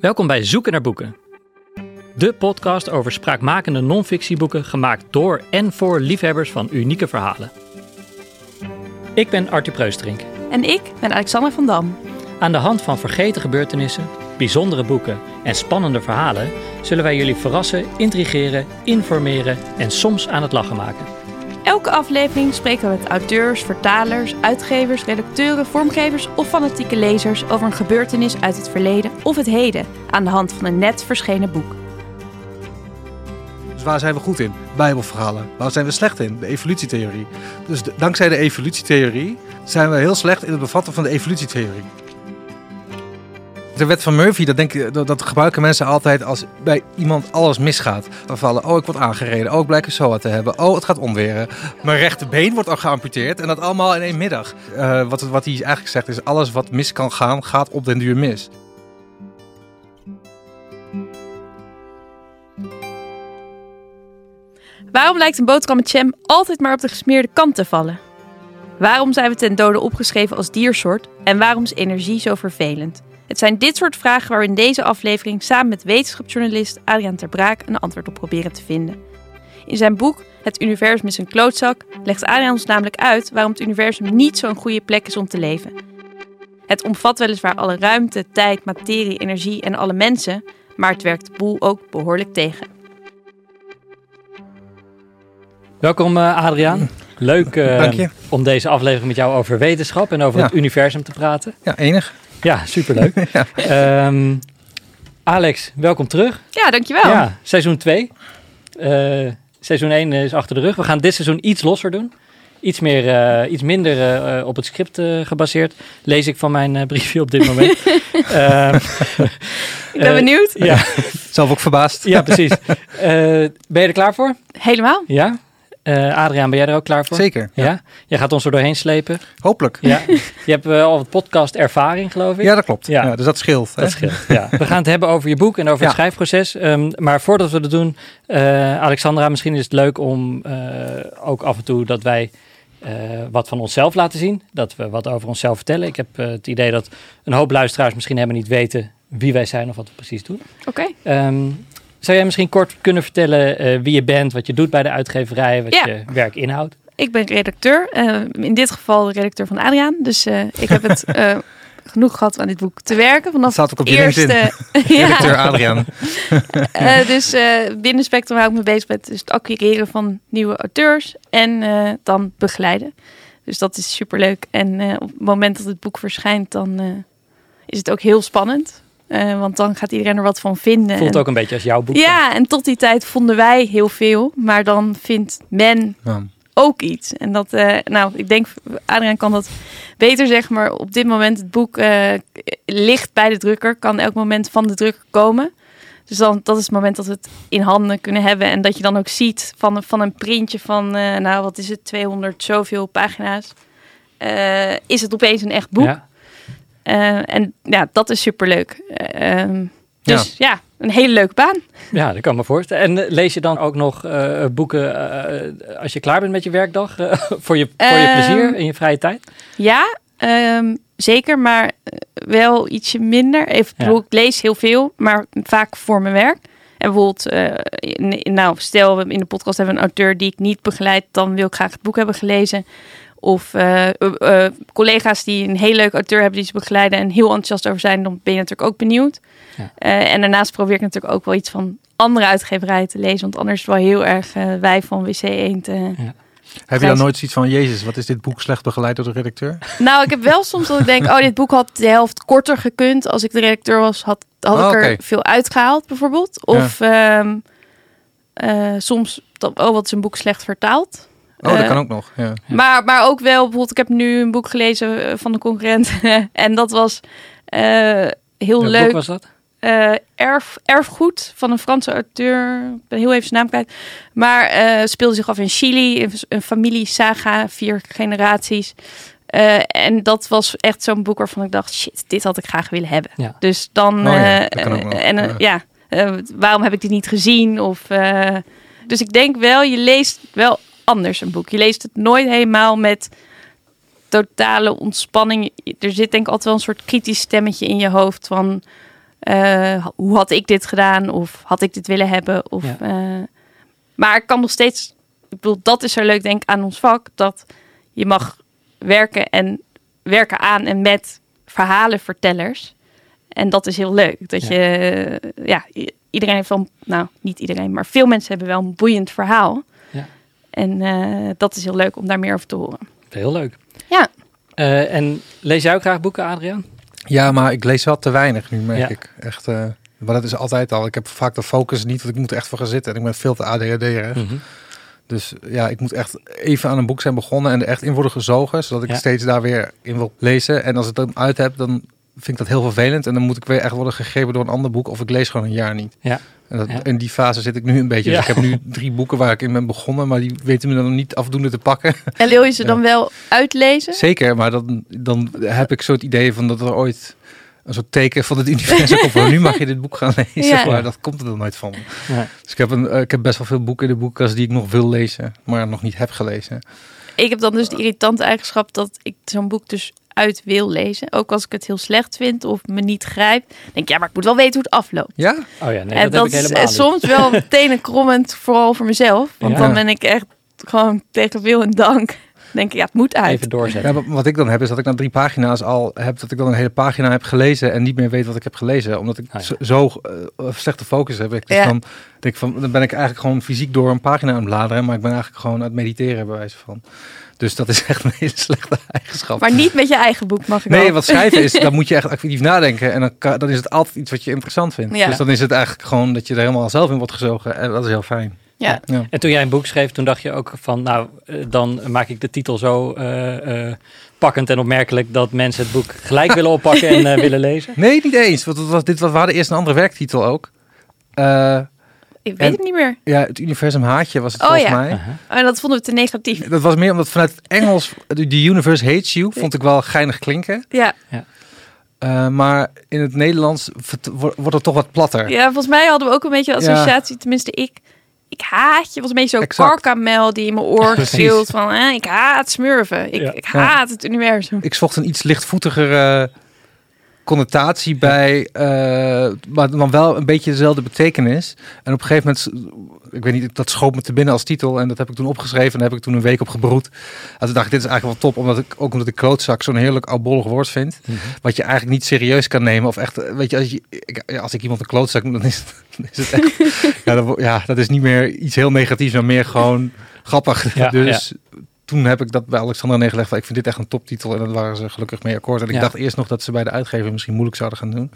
Welkom bij Zoeken naar Boeken. De podcast over spraakmakende non-fictieboeken gemaakt door en voor liefhebbers van unieke verhalen. Ik ben Arthur Preustrink. En ik ben Alexander van Dam. Aan de hand van vergeten gebeurtenissen, bijzondere boeken en spannende verhalen zullen wij jullie verrassen, intrigeren, informeren en soms aan het lachen maken. Elke aflevering spreken we met auteurs, vertalers, uitgevers, redacteuren, vormgevers of fanatieke lezers over een gebeurtenis uit het verleden of het heden aan de hand van een net verschenen boek. Dus waar zijn we goed in? Bijbelverhalen. Waar zijn we slecht in? De evolutietheorie. Dus dankzij de evolutietheorie zijn we heel slecht in het bevatten van de evolutietheorie. De wet van Murphy, dat gebruiken mensen altijd als bij iemand alles misgaat. Dan vallen, ik word aangereden, ik blijk een SOA te hebben, het gaat onweren. Mijn rechterbeen wordt al geamputeerd en dat allemaal in één middag. Wat hij eigenlijk zegt is, alles wat mis kan gaan, gaat op den duur mis. Waarom lijkt een boterham met jam altijd maar op de gesmeerde kant te vallen? Waarom zijn we ten dode opgeschreven als diersoort en waarom is energie zo vervelend? Het zijn dit soort vragen waar we in deze aflevering samen met wetenschapsjournalist Adriaan ter Braak een antwoord op proberen te vinden. In zijn boek Het universum is een klootzak legt Adriaan ons namelijk uit waarom het universum niet zo'n goede plek is om te leven. Het omvat weliswaar alle ruimte, tijd, materie, energie en alle mensen, maar het werkt de boel ook behoorlijk tegen. Welkom Adriaan. Leuk om deze aflevering met jou over wetenschap en over het universum te praten. Ja, enig. Ja, superleuk. Ja. Alex, welkom terug. Ja, dankjewel. Ja, seizoen 2. Seizoen 1 is achter de rug. We gaan dit seizoen iets losser doen. Iets minder op het script gebaseerd. Lees ik van mijn briefje op dit moment. Ik ben benieuwd. Ja. Zelf ook verbaasd. Ja, precies. Ben je er klaar voor? Helemaal. Ja. Adriaan, ben jij er ook klaar voor? Zeker. Ja. Ja? Jij gaat ons er doorheen slepen. Hopelijk. Ja. Je hebt al wat podcast ervaring, geloof ik. Ja, dat klopt. Ja. Ja, dus dat scheelt. Dat scheelt, ja. We gaan het hebben over je boek en over het schrijfproces. Maar voordat we dat doen, Alexandra, misschien is het leuk om ook af en toe dat wij wat van onszelf laten zien. Dat we wat over onszelf vertellen. Ik heb het idee dat een hoop luisteraars misschien helemaal niet weten wie wij zijn of wat we precies doen. Oké. Zou jij misschien kort kunnen vertellen wie je bent, wat je doet bij de uitgeverij, wat je werk inhoudt? Ik ben redacteur, in dit geval redacteur van Adriaan. Dus ik heb het genoeg gehad aan dit boek te werken. Vanaf dat staat ook op je LinkedIn. Redacteur Adriaan. Binnen Spectrum hou ik me bezig met het acquireren van nieuwe auteurs en dan begeleiden. Dus dat is superleuk. En op het moment dat het boek verschijnt, dan is het ook heel spannend. Want dan gaat iedereen er wat van vinden. Voelt ook een beetje als jouw boek. Ja, en tot die tijd vonden wij heel veel. Maar dan vindt men ook iets. En dat, ik denk, Adriaan kan dat beter zeggen. Maar op dit moment, het boek ligt bij de drukker. Kan elk moment van de drukker komen. Dus dan, dat is het moment dat we het in handen kunnen hebben. En dat je dan ook ziet van een printje van, 200 zoveel pagina's. Is het opeens een echt boek? Ja. Dat is superleuk. Dus een hele leuke baan. Ja, dat kan me voorstellen. En lees je dan ook nog boeken als je klaar bent met je werkdag? Voor je plezier in je vrije tijd? Ja, zeker. Maar wel ietsje minder. Ik lees heel veel, maar vaak voor mijn werk. En bijvoorbeeld, stel in de podcast hebben we een auteur die ik niet begeleid. Dan wil ik graag het boek hebben gelezen. Of collega's die een heel leuk auteur hebben die ze begeleiden en heel enthousiast over zijn, dan ben je natuurlijk ook benieuwd. Ja. En daarnaast probeer ik natuurlijk ook wel iets van andere uitgeverijen te lezen, want anders is het wel heel erg wij van WC Eend. Heb je dan nooit zoiets van, Jezus, wat is dit boek slecht begeleid door de redacteur? Nou, ik heb wel soms dat ik denk, dit boek had de helft korter gekund. Als ik de redacteur was, had ik er veel uitgehaald bijvoorbeeld. Of soms, wat is een boek slecht vertaald? Dat kan ook nog. Ja. Maar ook wel, bijvoorbeeld, ik heb nu een boek gelezen van de concurrent. En dat was heel leuk. Welk boek was dat? Erfgoed van een Franse auteur. Ik ben heel even zijn naam kwijt. Maar speelde zich af in Chili. Een familiesaga, 4 generaties. En dat was echt zo'n boek waarvan ik dacht, shit, dit had ik graag willen hebben. Ja. Dus dan, waarom heb ik dit niet gezien? Dus ik denk wel, je leest wel anders een boek. Je leest het nooit helemaal met totale ontspanning. Er zit denk ik altijd wel een soort kritisch stemmetje in je hoofd van Hoe had ik dit gedaan? Of had ik dit willen hebben? Of, ja. Maar ik kan nog steeds... Ik bedoel, dat is zo leuk, denk ik, aan ons vak. Dat je mag werken en werken aan en met verhalenvertellers. En dat is heel leuk. Dat je... Ja, iedereen heeft wel... Nou, niet iedereen, maar veel mensen hebben wel een boeiend verhaal. Ja. En dat is heel leuk om daar meer over te horen. Heel leuk. Ja. En lees jij ook graag boeken, Adriaan? Ja, maar ik lees wel te weinig nu, merk ik. Echt... Maar dat is altijd al. Ik heb vaak de focus niet, want ik moet er echt voor gaan zitten. En ik ben veel te ADHD'er. Mm-hmm. Dus ja, ik moet echt even aan een boek zijn begonnen en er echt in worden gezogen. Zodat ik steeds daar weer in wil lezen. En als ik het dan uit heb, dan vind ik dat heel vervelend. En dan moet ik weer echt worden gegrepen door een ander boek. Of ik lees gewoon een jaar niet. Ja. En in die fase zit ik nu een beetje. Ja. Dus ik heb nu 3 boeken waar ik in ben begonnen. Maar die weten me dan niet afdoende te pakken. En wil je ze dan wel uitlezen? Zeker, maar dan heb ik zo het idee van dat er ooit... een soort teken van het universum. Of nu mag je dit boek gaan lezen. Ja. Maar dat komt er dan nooit van. Ja. Dus ik heb best wel veel boeken in de boekkast die ik nog wil lezen. Maar nog niet heb gelezen. Ik heb dan dus de irritante eigenschap dat ik zo'n boek dus uit wil lezen. Ook als ik het heel slecht vind of me niet grijpt. Denk ik, maar ik moet wel weten hoe het afloopt. Ja? Oh ja, nee, en dat heb ik helemaal is soms wel meteen krommend, vooral voor mezelf. Want dan ben ik echt gewoon tegen wil en dank. Denk ik, het moet uit. Even doorzetten. Ja, wat ik dan heb, is dat ik na 3 pagina's al heb... dat ik dan een hele pagina heb gelezen... en niet meer weet wat ik heb gelezen. Omdat ik zo slechte focus heb. Dus dan denk ik dan ben ik eigenlijk gewoon fysiek door een pagina aan het bladeren... maar ik ben eigenlijk gewoon aan het mediteren, bij wijze van. Dus dat is echt een hele slechte eigenschap. Maar niet met je eigen boek, mag ik wel. Nee, wat schrijven is, dan moet je echt actief nadenken. En dan is het altijd iets wat je interessant vindt. Ja. Dus dan is het eigenlijk gewoon dat je er helemaal zelf in wordt gezogen. En dat is heel fijn. Ja. Ja. En toen jij een boek schreef, toen dacht je ook van... nou, dan maak ik de titel zo pakkend en opmerkelijk... dat mensen het boek gelijk willen oppakken en willen lezen. Nee, niet eens. Want we hadden eerst een andere werktitel ook. Ik weet het niet meer. Ja, het universum haatje was het volgens mij. Uh-huh. En dat vonden we te negatief. Dat was meer omdat vanuit het Engels... The universe hates you, vond ik wel geinig klinken. Ja. Maar in het Nederlands wordt het toch wat platter. Ja, volgens mij hadden we ook een beetje associatie, tenminste ik haat je, was een beetje zo'n karkamel die in mijn oor schreeuwt van... ik haat smurfen, ik haat het universum. Ik zocht een iets lichtvoetigere connotatie bij... maar dan wel een beetje dezelfde betekenis. En op een gegeven moment, ik weet niet, dat schoot me te binnen als titel... en dat heb ik toen opgeschreven en daar heb ik toen een week op gebroed. En toen dacht ik, dit is eigenlijk wel top, omdat ik klootzak zo'n heerlijk oudbollig woord vind... Mm-hmm. Wat je eigenlijk niet serieus kan nemen. Of echt, weet je, als ik iemand een klootzak noem, dan is het... Is het echt, dat is niet meer iets heel negatiefs, maar meer gewoon grappig. Ja, dus toen heb ik dat bij Alexander neergelegd. Van, ik vind dit echt een toptitel en daar waren ze gelukkig mee akkoord. En ik dacht eerst nog dat ze bij de uitgever misschien moeilijk zouden gaan doen.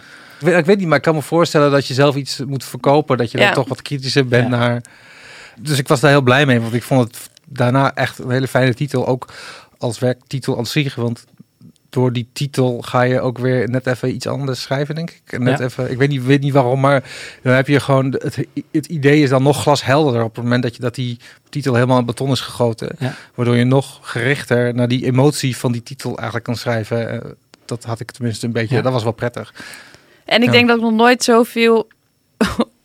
Ik weet niet, maar ik kan me voorstellen dat je zelf iets moet verkopen. Dat je daar toch wat kritischer bent naar... Dus ik was daar heel blij mee, want ik vond het daarna echt een hele fijne titel. Ook als werktitel aan zich, want... Door die titel ga je ook weer net even iets anders schrijven, denk ik. Net even, ik weet niet waarom, maar dan heb je gewoon... Het idee is dan nog glashelderder op het moment dat die titel helemaal in beton is gegoten. Ja. Waardoor je nog gerichter naar die emotie van die titel eigenlijk kan schrijven. Dat had ik tenminste een beetje... Ja. Dat was wel prettig. En ik denk dat ik nog nooit zoveel...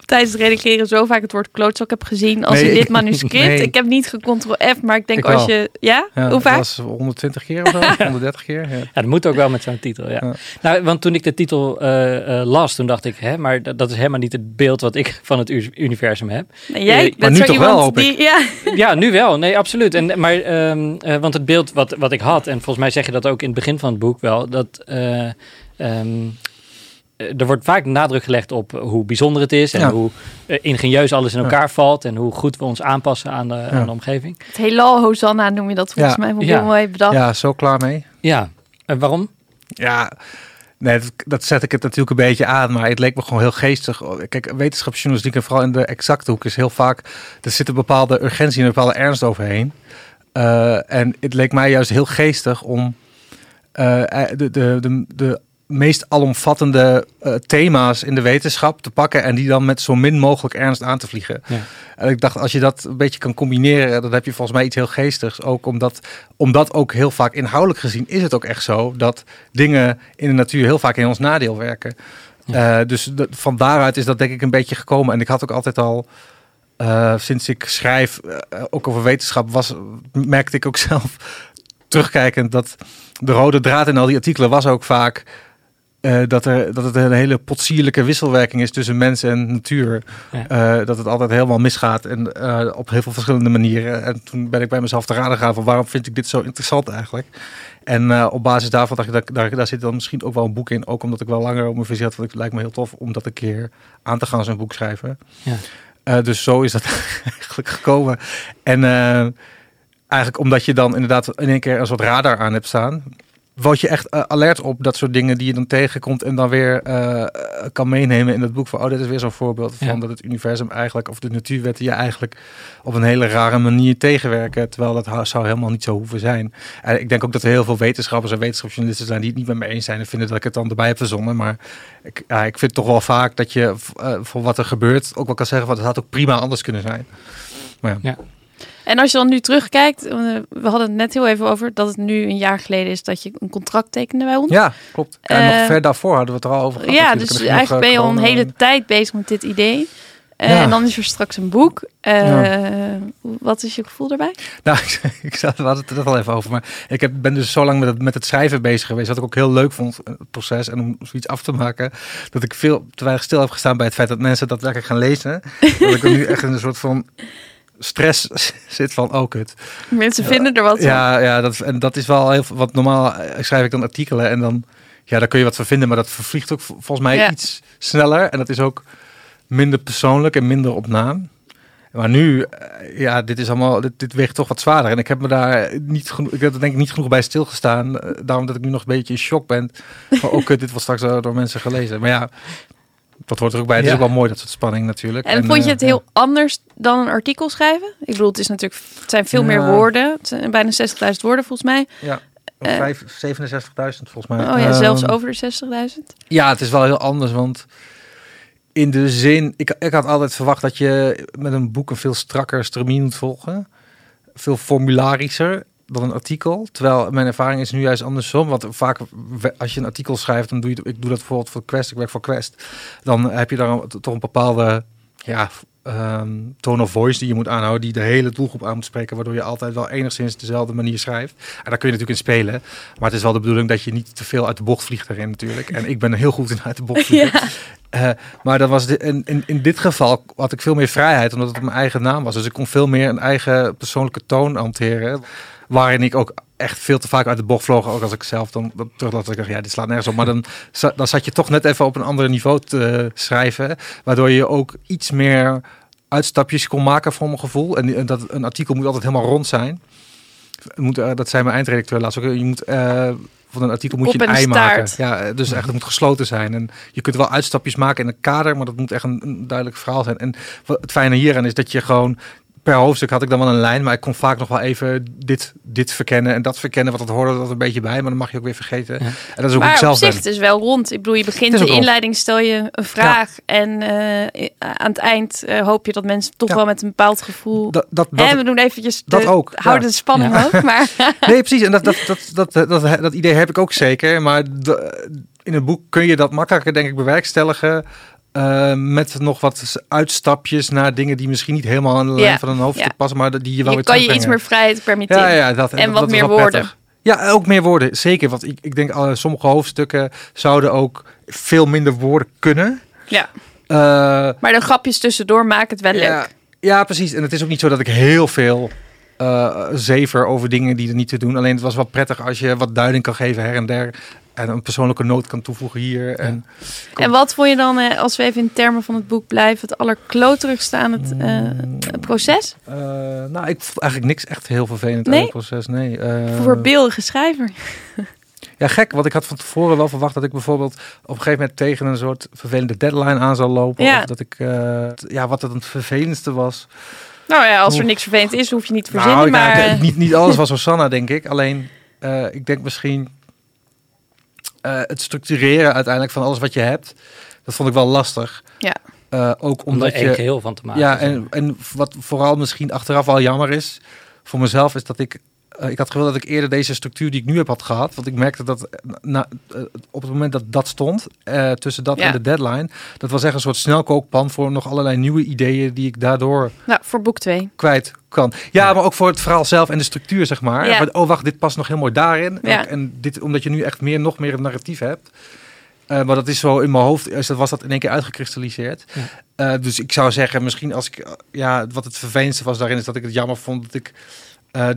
tijdens het redigeren zo vaak het woord klootzak heb gezien als in dit manuscript. Nee. Ik heb niet Ctrl+F, maar ik denk ik als je... Ja, hoe vaak? Dat was 120 keer of zo, 130 keer. Ja. Ja, dat moet ook wel met zo'n titel, ja. Nou, want toen ik de titel las, toen dacht ik, maar dat is helemaal niet het beeld wat ik van het universum heb. Nee, jij bent nu toch wel, hoop ik. Ja, nu wel. Nee, absoluut. Want het beeld wat ik had, en volgens mij zeg je dat ook in het begin van het boek wel, dat... er wordt vaak nadruk gelegd op hoe bijzonder het is... en hoe ingenieus alles in elkaar valt... en hoe goed we ons aanpassen aan de omgeving. Het heelal Hosanna noem je dat volgens mij. Heel mooi bedacht. Ja, zo klaar mee. Ja, en waarom? Ja, nee, dat zet ik het natuurlijk een beetje aan... maar het leek me gewoon heel geestig. Kijk, wetenschapsjournalistiek en vooral in de exacte hoek... is heel vaak, er zit een bepaalde urgentie en een bepaalde ernst overheen. En het leek mij juist heel geestig om de meest alomvattende thema's in de wetenschap te pakken... en die dan met zo min mogelijk ernst aan te vliegen. Ja. En ik dacht, als je dat een beetje kan combineren... dan heb je volgens mij iets heel geestigs. Ook omdat ook heel vaak inhoudelijk gezien is het ook echt zo... dat dingen in de natuur heel vaak in ons nadeel werken. Ja. Dus van daaruit is dat denk ik een beetje gekomen. En ik had ook altijd al... sinds ik schrijf, ook over wetenschap... merkte ik ook zelf terugkijkend... dat de rode draad in al die artikelen was ook vaak... dat het een hele potsierlijke wisselwerking is tussen mens en natuur. Ja. Dat het altijd helemaal misgaat en op heel veel verschillende manieren. En toen ben ik bij mezelf te raden gegaan van waarom vind ik dit zo interessant eigenlijk. En op basis daarvan dacht ik, daar zit dan misschien ook wel een boek in. Ook omdat ik wel langer op mijn visie had, want het lijkt me heel tof om dat een keer aan te gaan, zo'n boek schrijven. Ja. Dus zo is dat eigenlijk gekomen. En eigenlijk omdat je dan inderdaad in één keer een soort radar aan hebt staan, word je echt alert op dat soort dingen die je dan tegenkomt en dan weer kan meenemen in dat boek. Van, oh, dit is weer zo'n voorbeeld van dat het universum eigenlijk, of de natuurwetten je eigenlijk op een hele rare manier tegenwerken. Terwijl dat zou helemaal niet zo hoeven zijn. En ik denk ook dat er heel veel wetenschappers en wetenschapsjournalisten zijn die het niet met me eens zijn en vinden dat ik het dan erbij heb verzonnen. Maar ik vind toch wel vaak dat je voor wat er gebeurt ook wel kan zeggen van het had ook prima anders kunnen zijn. Maar ja. En als je dan nu terugkijkt, we hadden het net heel even over dat het nu een jaar geleden is dat je een contract tekende bij ons. Ja, klopt. En nog ver daarvoor hadden we het er al over gehad. Ja, dus eigenlijk ben je al een hele tijd bezig met dit idee. En dan is er straks een boek. Wat is je gevoel daarbij? Nou, we hadden het er al even over. Maar ben dus zo lang met het schrijven bezig geweest. Wat ik ook heel leuk vond, het proces. En om zoiets af te maken. Dat ik veel te weinig stil heb gestaan bij het feit dat mensen dat lekker gaan lezen. Dat ik er nu echt in een soort van stress zit van, oh kut. Mensen vinden er wat van. Ja, dat is wel heel wat normaal. Schrijf ik dan artikelen en dan, ja, daar kun je wat van vinden, maar dat vervliegt ook volgens mij iets sneller. En dat is ook minder persoonlijk en minder op naam. Maar nu, ja, dit is allemaal, dit weegt toch wat zwaarder. En ik heb me daar niet genoeg bij stilgestaan. Daarom dat ik nu nog een beetje in shock ben. Van, oh kut, dit was straks door mensen gelezen. Maar ja, dat hoort er ook bij. Het is ook wel mooi, dat soort spanning natuurlijk. En vond je het heel anders dan een artikel schrijven? Ik bedoel, het zijn veel meer woorden. Het zijn bijna 60.000 woorden volgens mij. Ja, 67.000 volgens mij. Oh ja, zelfs over de 60.000. Ja, het is wel heel anders, want in de zin, ik had altijd verwacht dat je met een boek een veel strakker stramien moet volgen. Veel formularischer dan een artikel. Terwijl mijn ervaring is nu juist andersom. Want vaak als je een artikel schrijft, dan ik doe dat bijvoorbeeld voor Quest. Ik werk voor Quest. Dan heb je daar toch een bepaalde tone of voice die je moet aanhouden, die de hele doelgroep aan moet spreken, waardoor je altijd wel enigszins dezelfde manier schrijft. En daar kun je natuurlijk in spelen. Maar het is wel de bedoeling dat je niet te veel uit de bocht vliegt erin natuurlijk. En ik ben heel goed in uit de bocht vliegen. Ja. Maar dat was in dit geval had ik veel meer vrijheid, omdat het mijn eigen naam was. Dus ik kon veel meer een eigen persoonlijke toon hanteren, waarin ik ook echt veel te vaak uit de bocht vloog, ook als ik zelf dan terug dacht, dit slaat nergens op. Maar dan zat je toch net even op een ander niveau te schrijven, waardoor je ook iets meer uitstapjes kon maken voor mijn gevoel. En dat een artikel moet altijd helemaal rond zijn. Dat zei mijn eindredacteur laatst ook. Je moet van een artikel moet je een ei maken. Ja, dus echt, het moet gesloten zijn. En je kunt wel uitstapjes maken in een kader, maar dat moet echt een duidelijk verhaal zijn. En het fijne hieraan is dat je gewoon per hoofdstuk had ik dan wel een lijn, maar ik kon vaak nog wel even dit verkennen en dat verkennen, want dat hoorde dat een beetje bij, maar dan mag je ook weer vergeten. Ja. En dat is ook maar zelf op zich, het is wel rond. Ik bedoel, je begint de inleiding, stel je een vraag en aan het eind hoop je dat mensen toch wel met een bepaald gevoel. We doen eventjes dat ook. Houden de spanning hoog. Maar nee, precies. En dat idee heb ik ook zeker, maar in een boek kun je dat makkelijker, denk ik, bewerkstelligen. Met nog wat uitstapjes naar dingen die misschien niet helemaal aan de lijn van een hoofdstuk passen, maar die je wel weer kan terugbrengen. Je iets meer vrijheid permitteren. En wat meer woorden. Prettig. Ja, ook meer woorden, zeker. Want ik denk, sommige hoofdstukken zouden ook veel minder woorden kunnen. Ja. Maar de grapjes tussendoor maken het wel leuk. Ja, precies. En het is ook niet zo dat ik heel veel zever over dingen die er niet te doen. Alleen het was wel prettig als je wat duiding kan geven her en der. En een persoonlijke noot kan toevoegen hier. Ja. En wat vond je dan, als we even in termen van het boek blijven, het allerkloterigste aan het proces? Ik vond eigenlijk niks echt heel vervelend aan het proces. Nee. Voorbeeldige schrijver. Ja, gek, want ik had van tevoren wel verwacht dat ik bijvoorbeeld op een gegeven moment tegen een soort vervelende deadline aan zou lopen. Ja. Of dat ik, wat het vervelendste was. Nou ja, als er niks vervelend is, hoef je niet te verzinnen. Nou, maar niet alles was Rosanna, denk ik. Alleen, ik denk misschien het structureren uiteindelijk van alles wat je hebt, dat vond ik wel lastig. Ja. Ook omdat je er één geheel van te maken. Ja, en wat vooral misschien achteraf wel jammer is voor mezelf, is dat ik had gewild dat ik eerder deze structuur die ik nu heb gehad, want ik merkte dat op het moment dat stond, tussen dat en de deadline, dat was echt een soort snelkookpan voor nog allerlei nieuwe ideeën die ik daardoor voor boek 2 kwijt kan. Ja, maar ook voor het verhaal zelf en de structuur, zeg maar. Ja. Oh, wacht, dit past nog heel mooi daarin. Ja. En dit, omdat je nu echt nog meer een narratief hebt. Maar dat is zo in mijn hoofd, was dat in één keer uitgekristalliseerd. Ja. Dus ik zou zeggen, misschien als ik... Ja, wat het vervelendste was daarin is dat ik het jammer vond dat ik...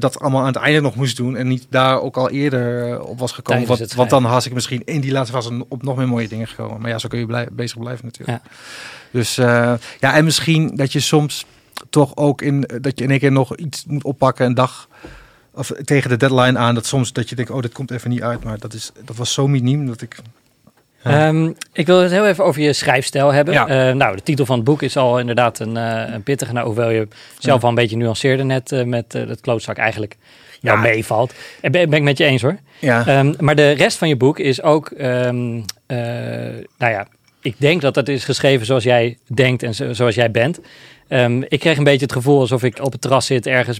dat allemaal aan het einde nog moest doen en niet daar ook al eerder op was gekomen. Want dan had ik misschien in die laatste fase op nog meer mooie dingen gekomen. Maar ja, zo kun je bezig blijven natuurlijk. Ja. Dus ja, en misschien dat je soms toch ook dat je in één keer nog iets moet oppakken een dag of tegen de deadline aan. Dat soms dat je denkt, dit komt even niet uit. Maar dat was zo miniem dat ik... Ja. Ik wil het heel even over je schrijfstijl hebben. Ja. Nou, de titel van het boek is al inderdaad een pittige. Nou, hoewel je zelf al een beetje nuanceerde net met dat klootzak eigenlijk meevalt. Ben ik met je eens hoor. Ja. Maar de rest van je boek is ook... ik denk dat dat is geschreven zoals jij denkt en zoals jij bent. Ik kreeg een beetje het gevoel alsof ik op het terras zit ergens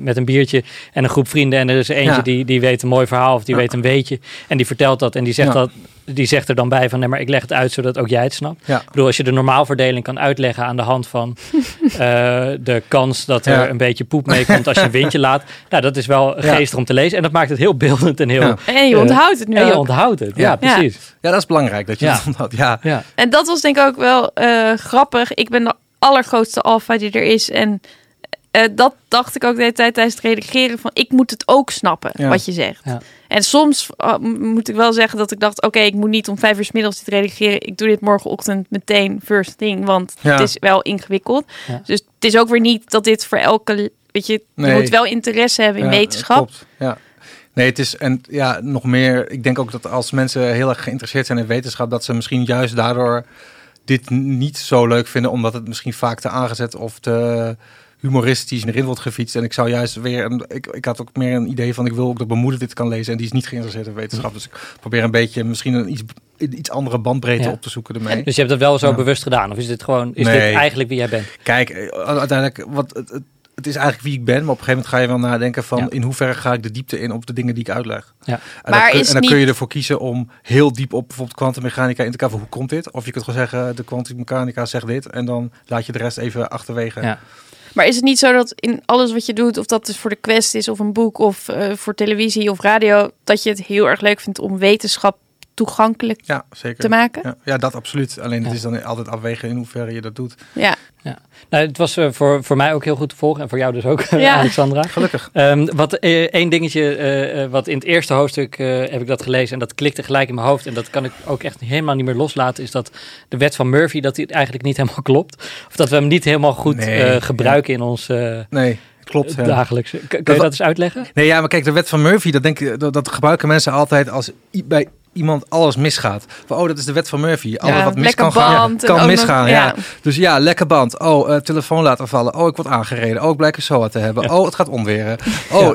met een biertje en een groep vrienden. En er is eentje die weet een mooi verhaal of die weet een weetje. En die vertelt dat en die zegt dat. Die zegt er dan bij van, nee, maar ik leg het uit zodat ook jij het snapt. Ja. Ik bedoel, als je de normaalverdeling kan uitleggen aan de hand van de kans dat er een beetje poep meekomt als je een windje laat. Nou, dat is wel geestig om te lezen. En dat maakt het heel beeldend en heel... Ja. En je onthoudt het nu ook. En je onthoudt het, ja, precies. Ja, dat is belangrijk dat je het onthoudt, ja. En dat was denk ik ook wel grappig. Ik ben de allergrootste alfa die er is en... dat dacht ik ook de hele tijd tijdens het redigeren van ik moet het ook snappen wat je zegt. Ja. En soms moet ik wel zeggen dat ik dacht ik moet niet om 5:00 's middags dit redigeren. Ik doe dit morgenochtend meteen first thing, want het is wel ingewikkeld. Ja. Dus het is ook weer niet dat dit voor elke, weet je, je moet wel interesse hebben in wetenschap. Klopt. Ja. Nee, het is en ja, nog meer, ik denk ook dat als mensen heel erg geïnteresseerd zijn in wetenschap dat ze misschien juist daardoor dit niet zo leuk vinden omdat het misschien vaak te aangezet of te humoristisch erin wordt gefietst. En ik zou juist weer... Ik had ook meer een idee van... Ik wil ook dat mijn moeder dit kan lezen. En die is niet geïnteresseerd in wetenschap. Dus ik probeer een beetje... Misschien een iets andere bandbreedte op te zoeken ermee. Dus je hebt dat wel zo bewust gedaan? Of is dit gewoon... Dit eigenlijk wie jij bent? Kijk, uiteindelijk... Het is eigenlijk wie ik ben, maar op een gegeven moment ga je wel nadenken van in hoeverre ga ik de diepte in op de dingen die ik uitleg. Ja. En dan kun je ervoor kiezen om heel diep op bijvoorbeeld kwantummechanica in te kijken hoe komt dit? Of je kunt gewoon zeggen, de kwantummechanica zegt dit en dan laat je de rest even achterwege. Ja. Maar is het niet zo dat in alles wat je doet, of dat dus voor de Quest is of een boek of voor televisie of radio, dat je het heel erg leuk vindt om wetenschap toegankelijk zeker te maken? Ja, dat absoluut. Alleen het is dan altijd afwegen in hoeverre je dat doet. Ja. Ja. Nou, het was voor mij ook heel goed te volgen en voor jou dus ook, Alexandra. Gelukkig. Één dingetje, wat in het eerste hoofdstuk heb ik dat gelezen en dat klikte gelijk in mijn hoofd en dat kan ik ook echt helemaal niet meer loslaten, is dat de wet van Murphy, dat die eigenlijk niet helemaal klopt. Of dat we hem niet helemaal goed gebruiken in ons... Klopt. Dagelijks. Kun je dat eens uitleggen? Nee, maar kijk, de wet van Murphy, dat gebruiken mensen altijd als bij iemand alles misgaat. Van, dat is de wet van Murphy. Alles wat mis kan gaan, kan misgaan. Ja. Dus lekker band. Telefoon laten vallen. Ik word aangereden. Ik blijk een SOA te hebben. Het gaat onweren.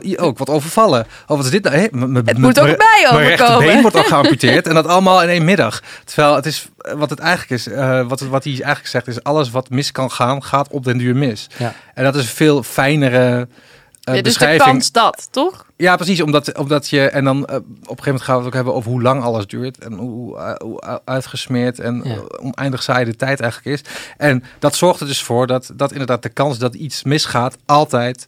Ik word overvallen. Wat is dit nou? Het moet ook bij overkomen. Mijn rechterbeen wordt al geamputeerd. En dat allemaal in één middag. Terwijl het is... Wat het eigenlijk is, wat hij eigenlijk zegt, is alles wat mis kan gaan, gaat op den duur mis. Ja. En dat is een veel fijnere beschrijving. Dus de kans dat, toch? Ja, precies. Omdat je... En dan op een gegeven moment gaan we het ook hebben over hoe lang alles duurt. En hoe uitgesmeerd en oneindig saai de tijd eigenlijk is. En dat zorgt er dus voor dat inderdaad de kans dat iets misgaat altijd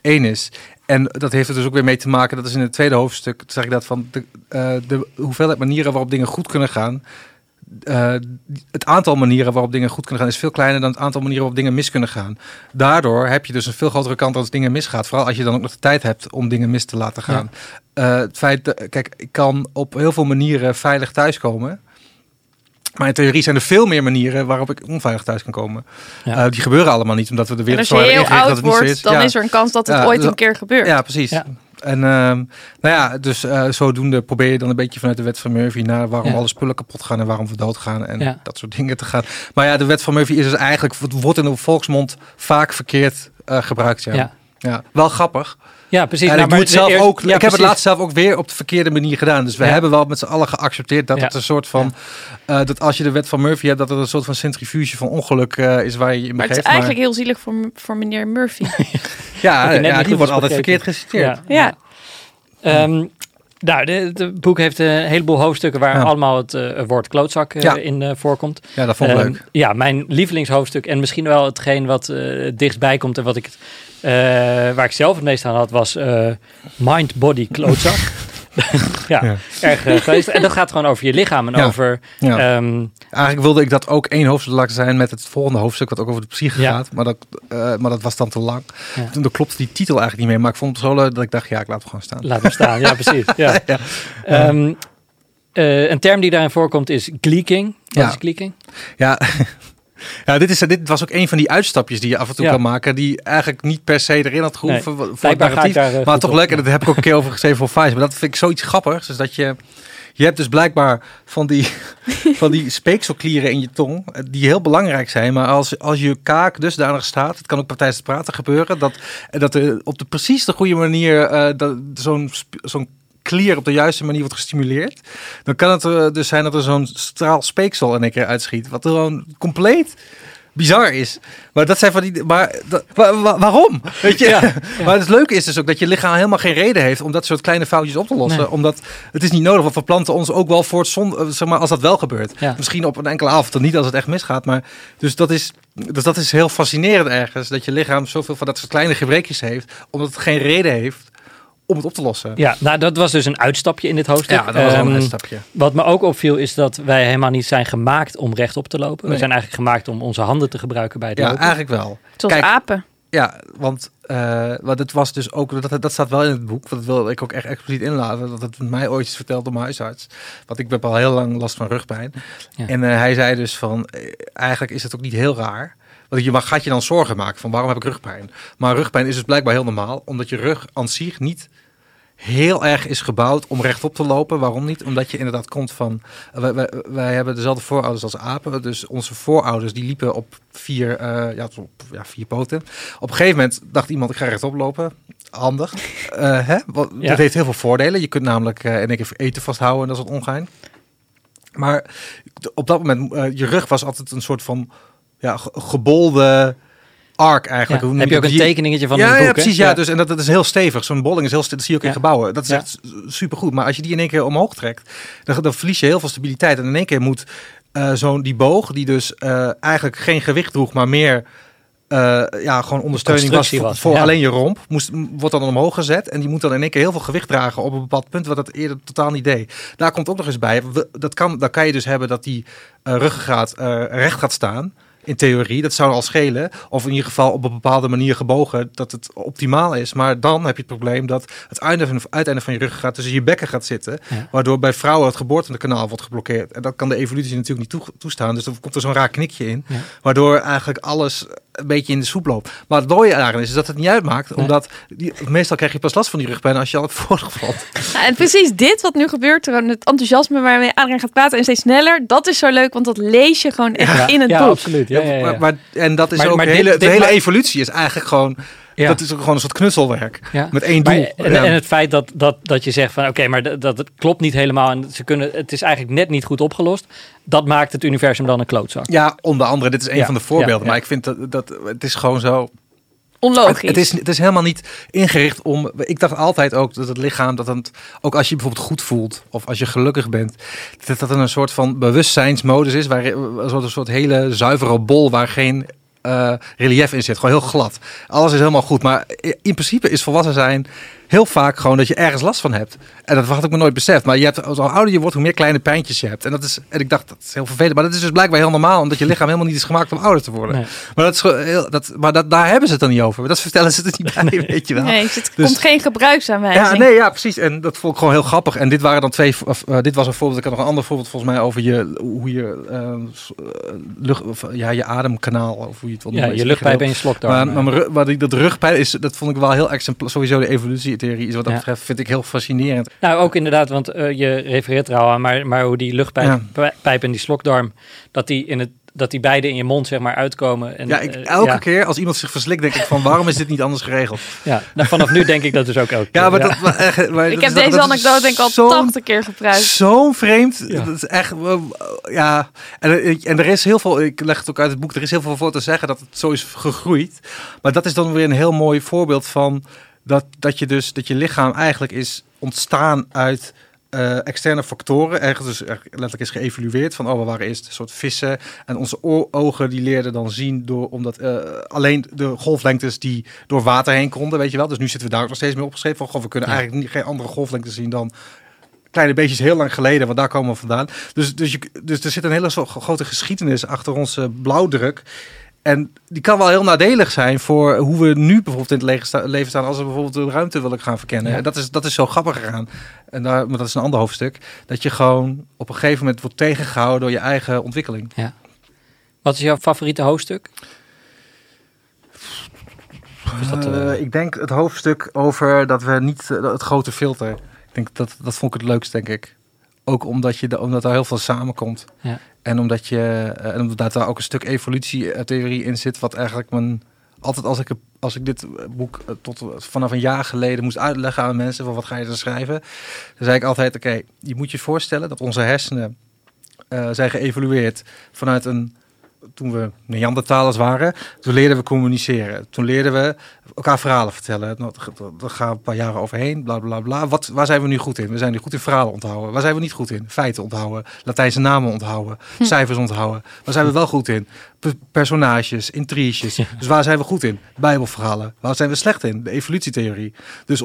1 is. En dat heeft er dus ook weer mee te maken. Dat is in het tweede hoofdstuk, zeg ik dat, van de hoeveelheid manieren waarop dingen goed kunnen gaan. Het aantal manieren waarop dingen goed kunnen gaan is veel kleiner dan het aantal manieren waarop dingen mis kunnen gaan. Daardoor heb je dus een veel grotere kans dat dingen misgaat. Vooral als je dan ook nog de tijd hebt om dingen mis te laten gaan. Ja. Het feit, kijk, ik kan op heel veel manieren veilig thuiskomen. Maar in theorie zijn er veel meer manieren waarop ik onveilig thuis kan komen. Ja. Die gebeuren allemaal niet, omdat we de wereld zo hebben ingericht dat het niet zo is. Dan is er een kans dat het ooit een keer gebeurt. Ja, precies. Ja. En dus zodoende probeer je dan een beetje vanuit de wet van Murphy naar waarom alle spullen kapot gaan en waarom we doodgaan en dat soort dingen te gaan. Maar de wet van Murphy is dus eigenlijk, wordt in de volksmond vaak verkeerd gebruikt. Ja, wel grappig. Ja, precies. En ik doe het zelf ook. Ik heb het laatst zelf ook weer op de verkeerde manier gedaan. Dus we hebben wel met z'n allen geaccepteerd dat het een soort van... dat als je de wet van Murphy hebt, dat het een soort van centrifuge van ongeluk is waar je in begeeft. Maar het is eigenlijk heel zielig voor meneer Murphy. Die wordt altijd verkeerd geciteerd. Ja. Nou, het boek heeft een heleboel hoofdstukken waar allemaal het woord klootzak in voorkomt. Ja, dat vond ik leuk. Ja, mijn lievelingshoofdstuk en misschien wel hetgeen wat dichtstbij komt en wat ik waar ik zelf het meest aan had was mind-body klootzak. Ja, erg geweest. En dat gaat gewoon over je lichaam en over... Ja. Eigenlijk wilde ik dat ook één hoofdstuk laten zijn met het volgende hoofdstuk wat ook over de psyche gaat. Maar dat was dan te lang. Ja. Toen klopte die titel eigenlijk niet meer. Maar ik vond het zo leuk dat ik dacht, ja, ik laat hem gewoon staan. Laat hem staan, ja, precies. Ja. Ja. Een term die daarin voorkomt is gleeking. Wat is gleeking? Ja... Ja, dit was ook een van die uitstapjes die je af en toe kan maken, die eigenlijk niet per se erin had gehoeven. Nee, voor het narratief, maar toch lekker. Dat heb ik ook een keer over geschreven voor Vice. Maar dat vind ik zoiets grappigs. Dus dat je hebt dus blijkbaar van die speekselklieren in je tong, die heel belangrijk zijn. Maar als je kaak dusdanig staat, het kan ook tijdens het praten gebeuren, dat er op de precies de goede manier zo'n klier op de juiste manier wordt gestimuleerd, dan kan het dus zijn dat er zo'n straal speeksel in een keer uitschiet, wat gewoon compleet bizar is. Maar dat zijn van die... waarom? Weet je? Ja. Maar het leuke is dus ook dat je lichaam helemaal geen reden heeft om dat soort kleine foutjes op te lossen. Nee. Omdat het is niet nodig, want we planten ons ook wel voort zeg maar, als dat wel gebeurt. Ja. Misschien op een enkele avond, niet als het echt misgaat. Maar dus dat is heel fascinerend ergens, dat je lichaam zoveel van dat soort kleine gebrekjes heeft, omdat het geen reden heeft om het op te lossen. Ja, nou dat was dus een uitstapje in dit hoofdstuk. Ja, dat was een uitstapje. Wat me ook opviel is dat wij helemaal niet zijn gemaakt om rechtop te lopen. Nee. We zijn eigenlijk gemaakt om onze handen te gebruiken bij het lopen. Ja, eigenlijk wel. Tot apen. Ja, want het was dus ook... Dat staat wel in het boek. Dat wilde ik ook echt expliciet inlaten. Dat het mij ooit is verteld door mijn huisarts. Want ik heb al heel lang last van rugpijn. Ja. En hij zei dus van... Eigenlijk is het ook niet heel raar. Want gaat je dan zorgen maken van waarom heb ik rugpijn? Maar rugpijn is dus blijkbaar heel normaal. Omdat je rug aan zich niet heel erg is gebouwd om rechtop te lopen. Waarom niet? Omdat je inderdaad komt van... Wij hebben dezelfde voorouders als apen. Dus onze voorouders die liepen op vier poten. Op een gegeven moment dacht iemand, ik ga rechtop lopen. Handig. Dat heeft heel veel voordelen. Je kunt namelijk in één keer eten vasthouden en dat is wat ongein. Maar op dat moment, je rug was altijd een soort van... Ja, gebolde arc eigenlijk. Ja, heb je ook een tekeningetje van een boek? Ja, precies. Ja. Dus, en dat is heel stevig. Zo'n bolling is heel stevig. Dat zie je ook in gebouwen. Dat is echt supergoed. Maar als je die in één keer omhoog trekt, dan verlies je heel veel stabiliteit. En in één keer moet die boog, die dus eigenlijk geen gewicht droeg, maar meer gewoon ondersteuning was voor alleen je romp, wordt dan omhoog gezet. En die moet dan in één keer heel veel gewicht dragen op een bepaald punt, wat dat eerder totaal niet deed. Daar komt ook nog eens bij. Dan kan je dus hebben dat die ruggengraat recht gaat staan. In theorie, dat zou al schelen. Of in ieder geval op een bepaalde manier gebogen, dat het optimaal is. Maar dan heb je het probleem dat het uiteinde van je rug gaat tussen je bekken gaat zitten. Ja. Waardoor bij vrouwen het geboortekanaal wordt geblokkeerd. En dat kan de evolutie natuurlijk niet toestaan. Dus dan komt er zo'n raar knikje in. Ja. Waardoor eigenlijk alles een beetje in de soep loopt. Maar het mooie daarin is dat het niet uitmaakt. Nee. Omdat meestal krijg je pas last van die rugpijn als je al het voorgevalt. Ja, en precies dit wat nu gebeurt, het enthousiasme waarmee Adriaan gaat praten en steeds sneller. Dat is zo leuk, want dat lees je gewoon echt in het boek. Absoluut. Ja. Maar de hele evolutie is eigenlijk gewoon... Ja. Dat is ook gewoon een soort knutselwerk. Ja. Met één doel. En het feit dat je zegt van... Oké, maar dat klopt niet helemaal. En het is eigenlijk net niet goed opgelost. Dat maakt het universum dan een klootzak. Ja, onder andere. Dit is een van de voorbeelden. Ja. Maar ik vind dat het is gewoon zo... Onlogisch. Het is helemaal niet ingericht om... Ik dacht altijd ook dat het lichaam... ook als je bijvoorbeeld goed voelt... of als je gelukkig bent... dat dat een soort van bewustzijnsmodus is... waar een soort hele zuivere bol... waar geen relief in zit. Gewoon heel glad. Alles is helemaal goed. Maar in principe is volwassen zijn... heel vaak gewoon dat je ergens last van hebt. En dat had ik me nooit beseft. Maar als ouder je wordt, hoe meer kleine pijntjes je hebt. En ik dacht, dat is heel vervelend. Maar dat is dus blijkbaar heel normaal. Omdat je lichaam helemaal niet is gemaakt om ouder te worden. Nee. Maar, daar hebben ze het dan niet over. Dat vertellen ze er niet bij, weet je wel. Nee, komt geen gebruiksaanwijzing. Ja, nee, ja, precies. En dat vond ik gewoon heel grappig. En dit waren dan twee... dit was een voorbeeld. Ik had nog een ander voorbeeld volgens mij over je ademkanaal. Of hoe je het wil noemen. Ja, je luchtpijp en je slokdarm. Maar dat rugpijp is, dat vond ik wel heel exemplair. Sowieso de evolutie. Is wat dat betreft vind ik heel fascinerend. Nou, ook inderdaad, want je refereert er al aan, maar hoe die luchtpijp en die slokdarm, dat die beide in je mond zeg maar uitkomen. En, elke keer als iemand zich verslikt, denk ik van waarom is dit niet anders geregeld? Ja, nou, vanaf nu denk ik dat dus ook elke keer. Ja, maar dat... Maar ik heb deze anekdote denk ik al 80 keer gebruikt. Zo'n vreemd. Ja. Dat is echt... En er is heel veel... Ik leg het ook uit het boek. Er is heel veel voor te zeggen dat het zo is gegroeid. Maar dat is dan weer een heel mooi voorbeeld van... Dat je lichaam eigenlijk is ontstaan uit externe factoren. Ergens dus letterlijk is geëvalueerd van, we waren eerst een soort vissen. En onze ogen die leerden dan zien omdat alleen de golflengtes die door water heen konden, weet je wel. Dus nu zitten we daar ook nog steeds mee opgeschreven van, we kunnen eigenlijk geen andere golflengtes zien dan Kleine Beestjes heel lang geleden, want daar komen we vandaan. Dus er zit een hele grote geschiedenis achter onze blauwdruk. En die kan wel heel nadelig zijn voor hoe we nu bijvoorbeeld in het leven staan, als we bijvoorbeeld de ruimte willen gaan verkennen. Ja. En dat is zo grappig gegaan. En daar, maar dat is een ander hoofdstuk. Dat je gewoon op een gegeven moment wordt tegengehouden door je eigen ontwikkeling. Ja. Wat is jouw favoriete hoofdstuk? Ik denk het hoofdstuk over dat we niet het grote filter. Ik denk dat vond ik het leukst, denk ik. Ook omdat daar heel veel samenkomt. Ja. En omdat daar ook een stuk evolutietheorie in zit, wat eigenlijk altijd als ik dit boek tot vanaf een jaar geleden moest uitleggen aan mensen van wat ga je dan schrijven, dan zei ik altijd oké, je moet je voorstellen dat onze hersenen zijn geëvolueerd vanuit toen we Neandertalers waren, toen leerden we communiceren. Toen leerden we elkaar verhalen vertellen. Dat gaat een paar jaren overheen, bla bla bla. Waar zijn we nu goed in? We zijn nu goed in verhalen onthouden. Waar zijn we niet goed in? Feiten onthouden. Latijnse namen onthouden. Cijfers onthouden. Waar zijn we wel goed in? Personages, intriges. Dus waar zijn we goed in? Bijbelverhalen. Waar zijn we slecht in? De evolutietheorie. Dus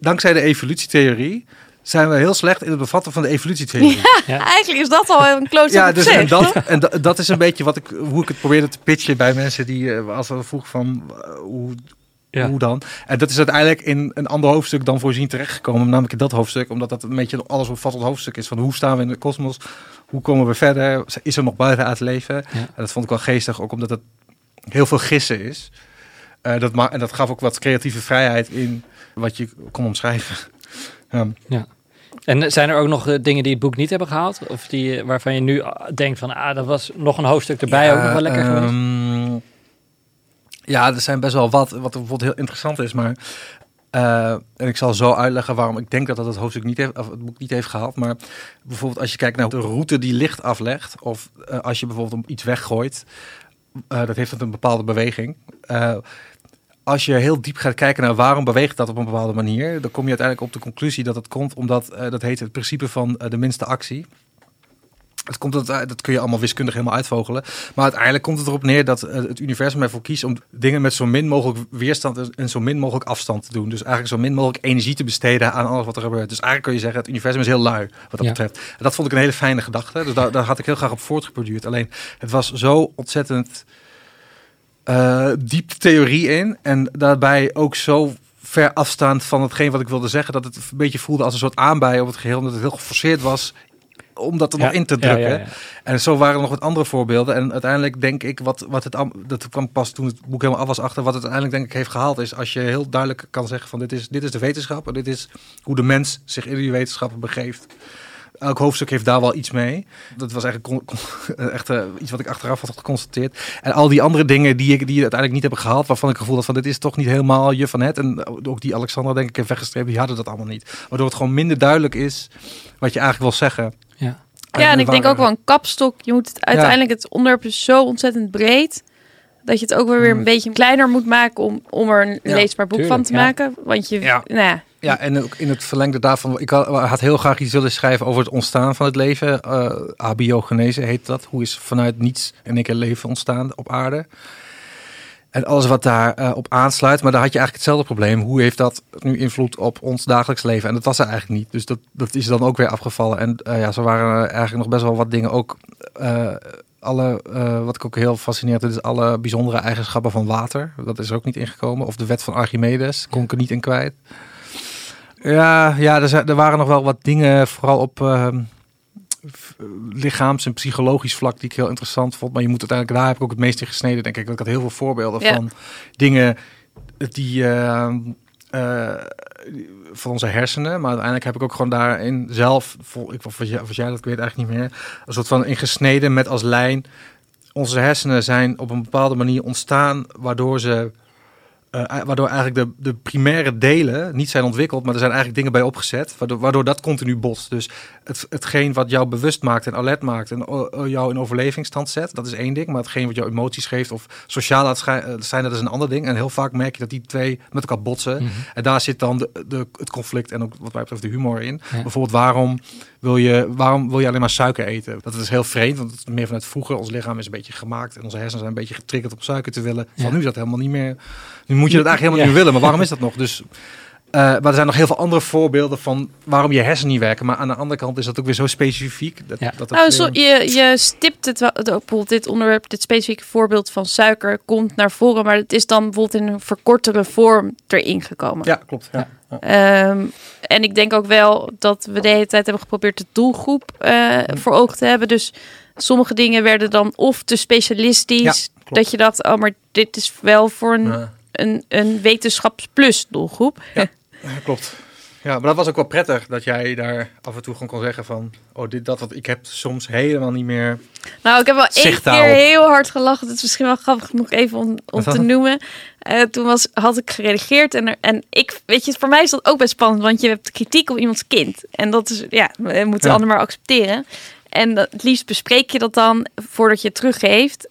dankzij de evolutietheorie zijn we heel slecht in het bevatten van de evolutietheorie. Ja, eigenlijk is dat al een klootzak. Ja, dus dat is een beetje hoe ik het probeerde te pitchen bij mensen die als we vroeg van hoe dan. En dat is uiteindelijk in een ander hoofdstuk dan voorzien terechtgekomen, namelijk in dat hoofdstuk, omdat dat een beetje alles omvattend hoofdstuk is van hoe staan we in de kosmos, hoe komen we verder, is er nog buiten aan het leven? Ja. En dat vond ik wel geestig, ook omdat het heel veel gissen is. En dat gaf ook wat creatieve vrijheid in wat je kon omschrijven. Ja. En zijn er ook nog dingen die het boek niet hebben gehaald? Of die waarvan je nu denkt van, dat was nog een hoofdstuk erbij, ook nog wel lekker geweest? Ja, er zijn best wel wat bijvoorbeeld heel interessant is. Maar, en ik zal zo uitleggen waarom ik denk dat het hoofdstuk niet heeft, of het boek niet heeft gehaald. Maar bijvoorbeeld als je kijkt naar de route die licht aflegt, of als je bijvoorbeeld iets weggooit, dat heeft een bepaalde beweging. Als je heel diep gaat kijken naar waarom beweegt dat op een bepaalde manier, dan kom je uiteindelijk op de conclusie dat het komt omdat, dat heet het principe van de minste actie. Het komt dat kun je allemaal wiskundig helemaal uitvogelen. Maar uiteindelijk komt het erop neer dat het universum ervoor kiest om dingen met zo min mogelijk weerstand en zo min mogelijk afstand te doen. Dus eigenlijk zo min mogelijk energie te besteden aan alles wat er gebeurt. Dus eigenlijk kun je zeggen, het universum is heel lui wat dat betreft. En dat vond ik een hele fijne gedachte. Dus daar had ik heel graag op voortgeborduurd. Alleen, het was zo ontzettend diep theorie in en daarbij ook zo ver afstaand van hetgeen wat ik wilde zeggen, dat het een beetje voelde als een soort aanbij op het geheel, omdat het heel geforceerd was om dat er nog in te drukken. Ja. En zo waren er nog wat andere voorbeelden. En uiteindelijk denk ik, dat kwam pas toen het boek helemaal af was achter, wat het uiteindelijk denk ik heeft gehaald is, als je heel duidelijk kan zeggen van dit is de wetenschap en dit is hoe de mens zich in die wetenschappen begeeft. Elk hoofdstuk heeft daar wel iets mee. Dat was eigenlijk echt iets wat ik achteraf had geconstateerd. En al die andere dingen die uiteindelijk niet hebben gehaald, waarvan ik het gevoel had van dit is toch niet helemaal je van het. En ook die Alexander denk ik heeft weggestreept, die hadden dat allemaal niet. Waardoor het gewoon minder duidelijk is wat je eigenlijk wil zeggen. Ja, en ik denk ook wel een kapstok. Je moet uiteindelijk het onderwerp is zo ontzettend breed, dat je het ook weer een beetje kleiner moet maken om er een leesbaar boek van te maken. Want je... Ja. Nou ja. Ja, en ook in het verlengde daarvan, ik had heel graag iets willen schrijven over het ontstaan van het leven. Abiogenese heet dat. Hoe is vanuit niets en ik een leven ontstaan op aarde? En alles wat daar op aansluit. Maar daar had je eigenlijk hetzelfde probleem. Hoe heeft dat nu invloed op ons dagelijks leven? En dat was er eigenlijk niet. Dus dat is dan ook weer afgevallen. En zo waren er eigenlijk nog best wel wat dingen ook. Wat ik ook heel fascinerend vind, is alle bijzondere eigenschappen van water. Dat is er ook niet ingekomen. Of de wet van Archimedes, kon ik er niet in kwijt. Ja, er waren nog wel wat dingen, vooral op lichaams- en psychologisch vlak, die ik heel interessant vond. Maar je moet uiteindelijk, daar heb ik ook het meest in gesneden, denk ik. Want ik had heel veel voorbeelden van dingen die van onze hersenen. Maar uiteindelijk heb ik ook gewoon daarin zelf, ik weet eigenlijk niet meer, een soort van ingesneden met als lijn. Onze hersenen zijn op een bepaalde manier ontstaan, waardoor eigenlijk de primaire delen niet zijn ontwikkeld, maar er zijn eigenlijk dingen bij opgezet, waardoor dat continu botst. Dus hetgeen wat jou bewust maakt en alert maakt en jou in overlevingsstand zet, dat is één ding. Maar hetgeen wat jou emoties geeft of sociaal laat zijn, dat is een ander ding. En heel vaak merk je dat die twee met elkaar botsen. Mm-hmm. En daar zit dan het conflict en ook wat mij betreft de humor in. Ja. Bijvoorbeeld, waarom wil je alleen maar suiker eten? Dat is heel vreemd, want het is meer vanuit vroeger. Ons lichaam is een beetje gemaakt en onze hersenen zijn een beetje getriggerd om suiker te willen. Van nu is dat helemaal niet meer. Nu moet je dat eigenlijk helemaal niet willen, maar waarom is dat nog? Dus Maar er zijn nog heel veel andere voorbeelden van waarom je hersenen niet werken. Maar aan de andere kant is dat ook weer zo specifiek. Je stipt het wel, bijvoorbeeld dit onderwerp, dit specifieke voorbeeld van suiker komt naar voren. Maar het is dan bijvoorbeeld in een verkortere vorm erin gekomen. Ja, klopt. Ja. Ja. En ik denk ook wel dat we de hele tijd hebben geprobeerd de doelgroep voor oog te hebben. Dus sommige dingen werden dan of te specialistisch. Ja, dat je dacht, oh, maar dit is wel voor een wetenschaps-plus doelgroep. Ja, klopt. Ja, maar dat was ook wel prettig dat jij daar af en toe gewoon kon zeggen van, oh, dit, dat, wat ik heb soms helemaal niet meer. Nou, ik heb wel één keer heel hard gelachen. Dat is misschien wel grappig genoeg even om te noemen. Toen had ik geredigeerd en ik, weet je, voor mij is dat ook best spannend, want je hebt kritiek op iemands kind. En dat is, ja, we moeten de ander maar accepteren. En het liefst bespreek je dat dan voordat je het teruggeeft.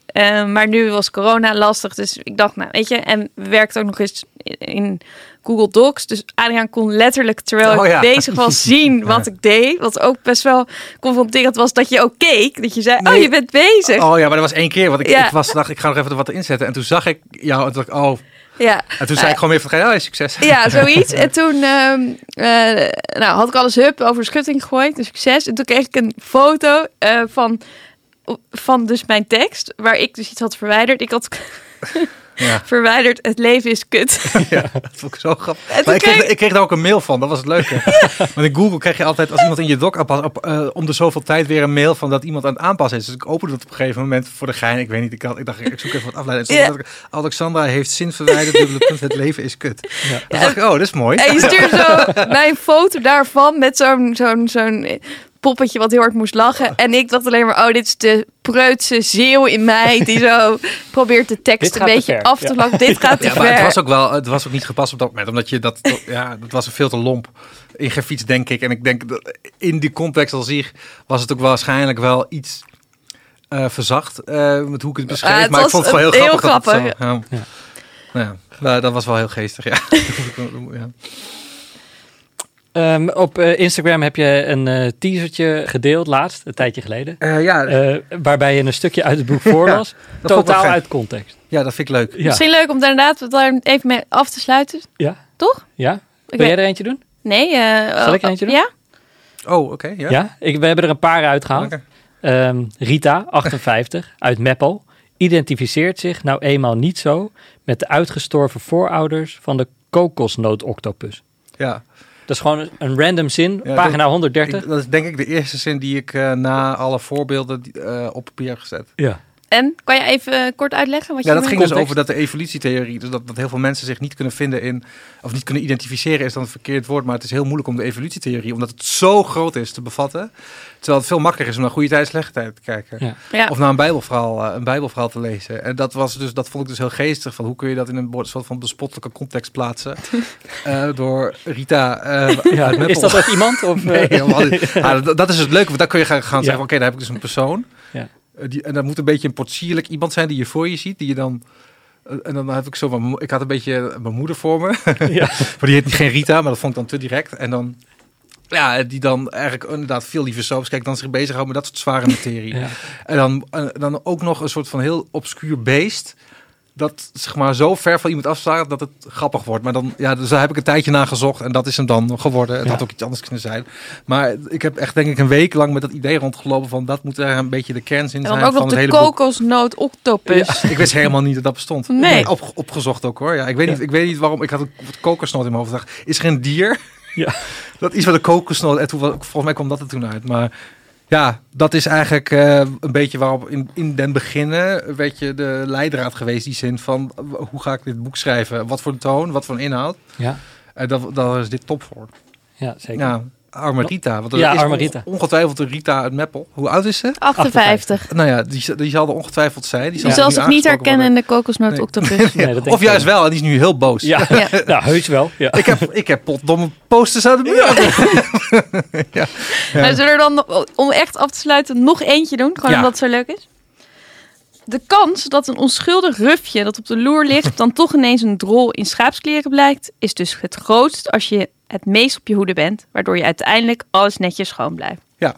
Maar nu was corona lastig, dus ik dacht, nou weet je, en we werkten ook nog eens in Google Docs. Dus Adriaan kon letterlijk, terwijl ik bezig was, zien wat ik deed. Wat ook best wel confronterend was, dat je ook keek. Dat je zei, oh, je bent bezig. Oh ja, maar dat was één keer. Want ik dacht, ik ga nog even wat inzetten. En toen zag ik jou en toen dacht ik, oh. Ja. En toen zei ik gewoon weer van, ja, succes. Ja, zoiets. En toen had ik alles over de schutting gegooid. Dus succes. En toen kreeg ik een foto van dus mijn tekst, waar ik dus iets had verwijderd. Ik had verwijderd, het leven is kut. Ja, dat vond ik zo grappig. Maar ik kreeg daar ook een mail van, dat was het leuke. Ja. Want in Google krijg je altijd, als iemand in je doc om de zoveel tijd weer een mail van dat iemand aan het aanpassen is. Dus ik opende het op een gegeven moment voor de gein. Ik weet niet, ik dacht, ik zoek even wat afleiding. Ja. Alexandra heeft zin verwijderd, het leven is kut. Ja. Dan dacht ik, oh, dat is mooi. En je stuurt zo mijn foto daarvan met zo'n poppetje wat heel hard moest lachen. En ik dacht alleen maar, oh, dit is de preutse zeeuw in mij die zo probeert de tekst een beetje af te lachen. Dit gaat te ver. Maar het was ook niet gepast op dat moment, omdat je dat was veel te lomp in gefietst, denk ik. En ik denk dat in die context al zich was het ook waarschijnlijk wel iets verzacht met hoe ik het beschreef. Maar ik vond het wel heel grappig. Dat was wel heel geestig, ja. Ja. Op Instagram heb je een teasertje gedeeld laatst, een tijdje geleden. Waarbij je een stukje uit het boek voorlas. Totaal uit context. Ja, dat vind ik leuk. Ja. Misschien leuk om daar inderdaad even mee af te sluiten. Ja. Toch? Ja. Wil jij er eentje doen? Nee. Zal ik er eentje doen? Ja. Oh, oké. Ja. Ja, we hebben er een paar uitgehaald. Okay. Rita, 58, uit Meppel, identificeert zich nou eenmaal niet zo met de uitgestorven voorouders van de kokosnootoctopus. Ja. Dat is gewoon een random zin, pagina 130. Dat is denk ik de eerste zin die ik na alle voorbeelden op papier heb gezet. Ja. En, kan je even kort uitleggen wat je dat ging dus over dat de evolutietheorie, dus dat heel veel mensen zich niet kunnen vinden in, of niet kunnen identificeren is dan het verkeerd woord, maar het is heel moeilijk om de evolutietheorie, omdat het zo groot is, te bevatten. Terwijl het veel makkelijker is om naar goede tijd, slechte tijd te kijken. Ja. Ja. Of naar een bijbelverhaal te lezen. En dat vond ik dus heel geestig, van hoe kun je dat in een soort van bespottelijke context plaatsen door Rita. Is dat ook iemand? Of? Nee, helemaal niet. Dat is het leuke, want dan kun je gaan zeggen, oké, daar heb ik dus een persoon. Ja. En dat moet een beetje een potsierlijk iemand zijn die je voor je ziet, die je dan. En dan had ik ik had een beetje mijn moeder voor me. Ja. Maar die heet geen Rita, maar dat vond ik dan te direct. En dan, die dan eigenlijk inderdaad veel liever zelfs kijkt dan zich bezighoudt met dat soort zware materie. Ja. En dan ook nog een soort van heel obscuur beest. Dat zeg maar zo ver van iemand afstaat dat het grappig wordt. Maar dan, dus daar heb ik een tijdje naar gezocht en dat is hem dan geworden. Het had ook iets anders kunnen zijn. Maar ik heb echt denk ik een week lang met dat idee rondgelopen van dat moet er een beetje de kernzin zijn. En ook nog de kokosnoot-octopus. Ja, ik wist helemaal niet dat dat bestond. Nee. Opgezocht ook hoor. Ja, ik weet niet waarom. Ik had een kokosnoot in mijn hoofd. Dacht, is er een dier? Ja. Dat is wel de kokosnoot. En toen, volgens mij kwam dat er toen uit. Maar ja, dat is eigenlijk een beetje waarop in den beginnen werd je de leidraad geweest. Die zin van, hoe ga ik dit boek schrijven? Wat voor een toon, wat voor een inhoud? Ja. Dat is dit top voor. Ja, zeker. Ja, arme Rita. Want Rita. Ongetwijfeld de Rita uit Meppel. Hoe oud is ze? 58. Nou ja, die zal er ongetwijfeld zijn. Die zal zich niet herkennen in de kokosnoot-octopus. Nee, of juist wel, en die is nu heel boos. Ja, nou, heus wel. Ja. Ik heb potdomme posters aan de muur. Ja. Ja. Nou, zullen we dan, om echt af te sluiten, nog eentje doen? Gewoon omdat het zo leuk is. De kans dat een onschuldig rufje dat op de loer ligt dan toch ineens een drol in schaapskleren blijkt, is dus het grootst als je het meest op je hoede bent, waardoor je uiteindelijk alles netjes schoon blijft. Ja.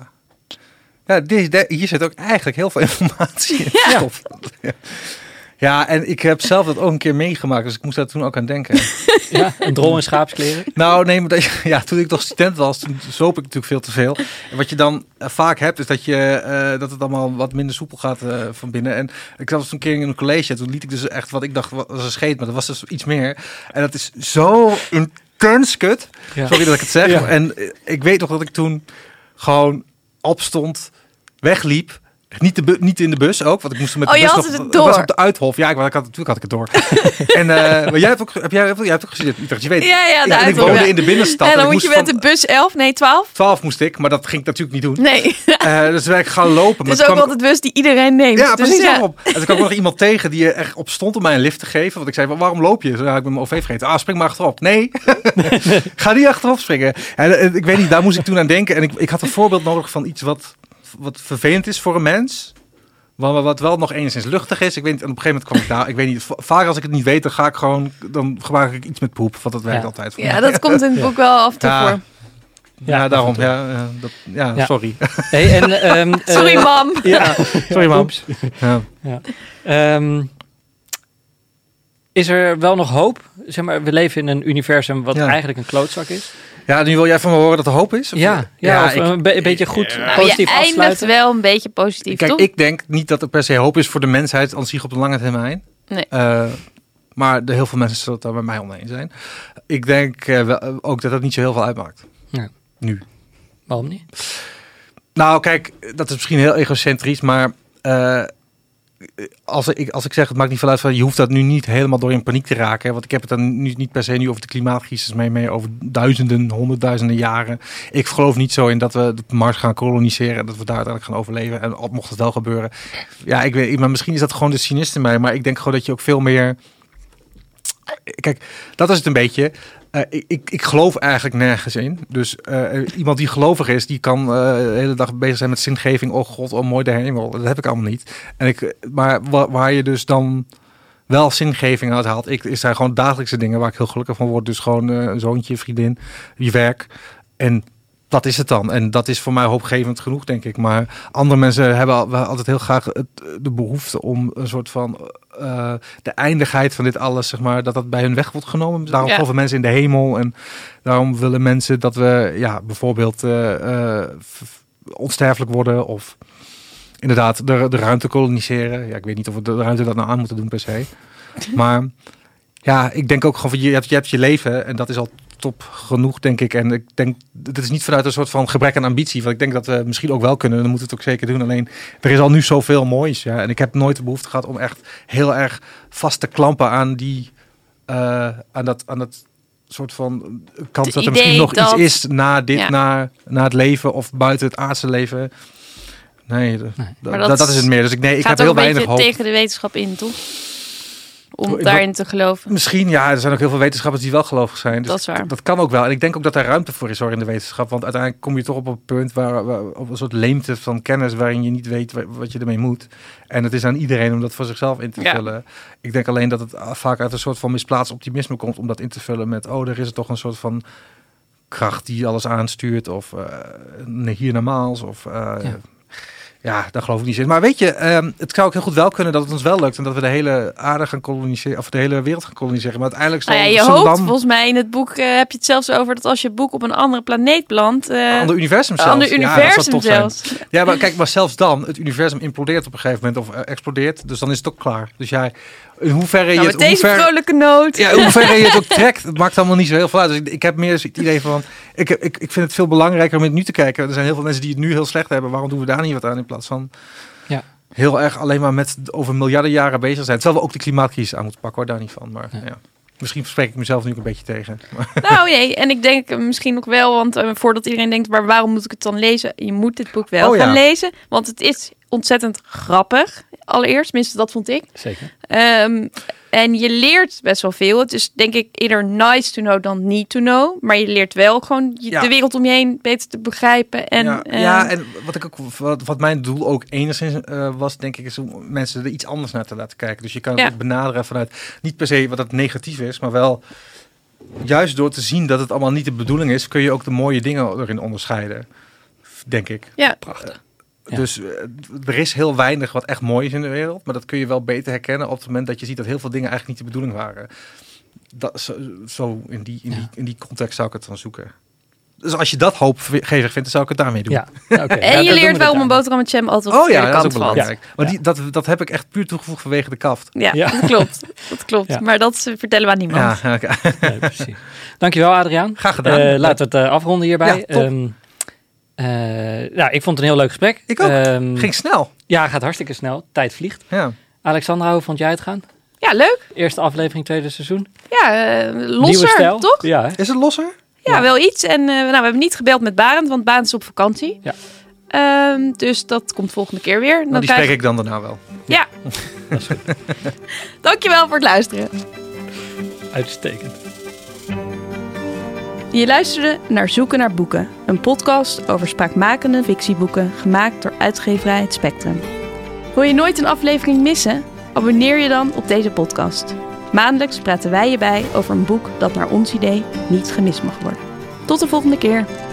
Ja, hier zit ook eigenlijk heel veel informatie in. Ja. Ja, en ik heb zelf dat ook een keer meegemaakt, dus ik moest daar toen ook aan denken. Ja, een drol in schaapskleren? Nou, nee, maar toen ik nog student was, toen zoop ik natuurlijk veel te veel. En wat je dan vaak hebt, is dat dat het allemaal wat minder soepel gaat van binnen. En ik was een keer in een college, toen liet ik dus echt wat ik dacht was een scheet, maar dat was dus iets meer. En dat is zo intens kut, ja. Sorry dat ik het zeg. Ja. En ik weet nog dat ik toen gewoon opstond, wegliep. Niet in de bus ook, want ik moest met de bus nog... Het door. Was op de Uithof. Ja, natuurlijk had ik het door. En maar jij hebt ook gezien Utrecht, je weet. Ja, de Uithof. Ik woonde in de binnenstad. En dan moet je met de bus 12? 12 moest ik, maar dat ging ik natuurlijk niet doen. Nee. Dus ik ga lopen. Het is ook altijd de bus die iedereen neemt. Ja, dus, precies. Ja. En toen kwam ik nog iemand tegen die echt op stond om mij een lift te geven. Want ik zei, waarom loop je? Zo, ik ben mijn OV vergeten. Spring maar achterop. Nee, ga niet achterop springen. En ik weet niet, daar moest ik toen aan denken. En ik had een voorbeeld nodig van iets wat vervelend is voor een mens, wat wel nog enigszins luchtig is. Ik weet niet, en op een gegeven moment kwam ik daar. Ik weet niet, vaak als ik het niet weet, dan gebruik ik iets met poep, want dat werkt altijd voor mij. Ja, dat komt in het boek wel af en toe voor. Ja, daarom. Ja, sorry. Hey, en, sorry, mam. Ja, sorry, mam. Ja. Ja. Is er wel nog hoop? Zeg maar, we leven in een universum wat eigenlijk een klootzak is. Ja, nu wil jij van me horen dat er hoop is? Of? Een beetje goed positief afsluiten. Je eindigt wel een beetje positief, kijk, toch? Ik denk niet dat er per se hoop is voor de mensheid aan zich op de lange termijn. Nee. Maar heel veel mensen zullen het daar bij mij omheen zijn. Ik denk ook dat niet zo heel veel uitmaakt. Nee. Nu. Waarom niet? Nou, kijk, dat is misschien heel egocentrisch, maar... Als ik zeg, het maakt niet veel uit van je hoeft dat nu niet helemaal door in paniek te raken. Hè? Want ik heb het dan niet per se nu over de klimaatcrisis mee over duizenden, honderdduizenden jaren. Ik geloof niet zo in dat we de Mars gaan koloniseren en dat we daar uiteindelijk gaan overleven. En mocht het wel gebeuren. Ja, ik weet, maar misschien is dat gewoon de cynist in mij. Maar ik denk gewoon dat je ook veel meer... Kijk, dat is het een beetje... Ik geloof eigenlijk nergens in. Dus iemand die gelovig is, die kan de hele dag bezig zijn met zingeving. Oh God, oh mooi de hemel. Dat heb ik allemaal niet. Maar waar je dus dan wel zingeving uit haalt. Er zijn gewoon dagelijkse dingen waar ik heel gelukkig van word. Dus gewoon een zoontje, vriendin, je werk. En dat is het dan. En dat is voor mij hoopgevend genoeg, denk ik. Maar andere mensen hebben altijd heel graag de behoefte om een soort van... de eindigheid van dit alles, zeg maar, dat bij hun weg wordt genomen. Daarom geloven mensen in de hemel. En daarom willen mensen dat we bijvoorbeeld onsterfelijk worden. Of inderdaad de ruimte koloniseren. Ja, ik weet niet of we de ruimte dat nou aan moeten doen per se. Maar ja, ik denk ook gewoon, je hebt je leven en dat is al top genoeg, denk ik. En ik denk, dit is niet vanuit een soort van gebrek aan ambitie. Want ik denk dat we misschien ook wel kunnen. Dan moeten we het ook zeker doen. Alleen, er is al nu zoveel moois. Ja. En ik heb nooit de behoefte gehad om echt heel erg vast te klampen aan dat soort van kans dat er misschien nog iets is na dit, na het leven of buiten het aardse leven. Nee, dat is het meer. Dus ik heb heel weinig hoop. Gaat ook tegen de wetenschap in, toch? Om daarin te geloven. Misschien, er zijn ook heel veel wetenschappers die wel gelovig zijn. Dus dat is waar. Dat kan ook wel. En ik denk ook dat daar ruimte voor is hoor in de wetenschap. Want uiteindelijk kom je toch op een punt waar op een soort leemte van kennis... waarin je niet weet wat je ermee moet. En het is aan iedereen om dat voor zichzelf in te vullen. Ja. Ik denk alleen dat het vaak uit een soort van misplaatst optimisme komt... om dat in te vullen met, er is toch een soort van kracht die alles aanstuurt... of hiernamaals, of... Ja, daar geloof ik niet in. Maar weet je, het zou ook heel goed wel kunnen dat het ons wel lukt. En dat we de hele aarde gaan koloniseren, of de hele wereld gaan koloniseren. Maar uiteindelijk... volgens mij in het boek heb je het zelfs over dat als je boek op een andere planeet landt... ander universum zelfs. Ander universum zelfs. Ja, maar kijk, maar zelfs dan, het universum implodeert op een gegeven moment of explodeert. Dus dan is het ook klaar. Dus jij... In hoeverre je met deze vrolijke noot. Ja, in hoeverre je het ook trekt, het maakt allemaal niet zo heel veel uit. Dus ik heb meer het idee van, ik vind het veel belangrijker om het nu te kijken. Er zijn heel veel mensen die het nu heel slecht hebben. Waarom doen we daar niet wat aan in plaats van heel erg alleen maar met over miljarden jaren bezig zijn. Terwijl we ook de klimaatcrisis aan moeten pakken, hoor, daar niet van. Maar ja. Misschien spreek ik mezelf nu ook een beetje tegen. Nou nee, en ik denk misschien ook wel, want voordat iedereen denkt, maar waarom moet ik het dan lezen? Je moet dit boek wel gaan lezen, want het is ontzettend grappig. Allereerst, minstens dat vond ik. Zeker. En je leert best wel veel. Het is denk ik eerder nice to know dan need to know. Maar je leert wel gewoon de wereld om je heen beter te begrijpen. En, en wat mijn doel ook enigszins was, denk ik, is om mensen er iets anders naar te laten kijken. Dus je kan het ook benaderen vanuit, niet per se wat dat negatief is, maar wel juist door te zien dat het allemaal niet de bedoeling is, kun je ook de mooie dingen erin onderscheiden. Denk ik. Ja, prachtig. Ja. Dus er is heel weinig wat echt mooi is in de wereld. Maar dat kun je wel beter herkennen op het moment dat je ziet dat heel veel dingen eigenlijk niet de bedoeling waren. In die context zou ik het dan zoeken. Dus als je dat hoopgevig vindt, zou ik het daarmee doen. Ja. Okay. En je leert wel om een boterham met jam altijd op de verkeerde kant van. Ja. Maar dat heb ik echt puur toegevoegd vanwege de kaft. Ja. Dat klopt. Ja. Maar dat vertellen we aan niemand. Ja, okay. Nee, precies. Dankjewel, Adriaan. Graag gedaan. Laten we het afronden hierbij. Ja, ik vond het een heel leuk gesprek. Ik ook. Ging snel. Ja, gaat hartstikke snel. Tijd vliegt. Ja. Alexandra, hoe vond jij het gaan? Ja, leuk. Eerste aflevering, tweede seizoen. Ja, losser, toch? Ja, is het losser? Ja, wel iets. En we hebben niet gebeld met Barend, want Barend is op vakantie. Ja. Dus dat komt volgende keer weer. Die spreek ik dan daarna wel. Ja. Dat is goed. Dankjewel voor het luisteren. Uitstekend. Je luisterde naar Zoeken naar Boeken. Een podcast over spraakmakende fictieboeken, gemaakt door uitgeverij Het Spectrum. Wil je nooit een aflevering missen? Abonneer je dan op deze podcast. Maandelijks praten wij je bij over een boek dat naar ons idee niet gemist mag worden. Tot de volgende keer.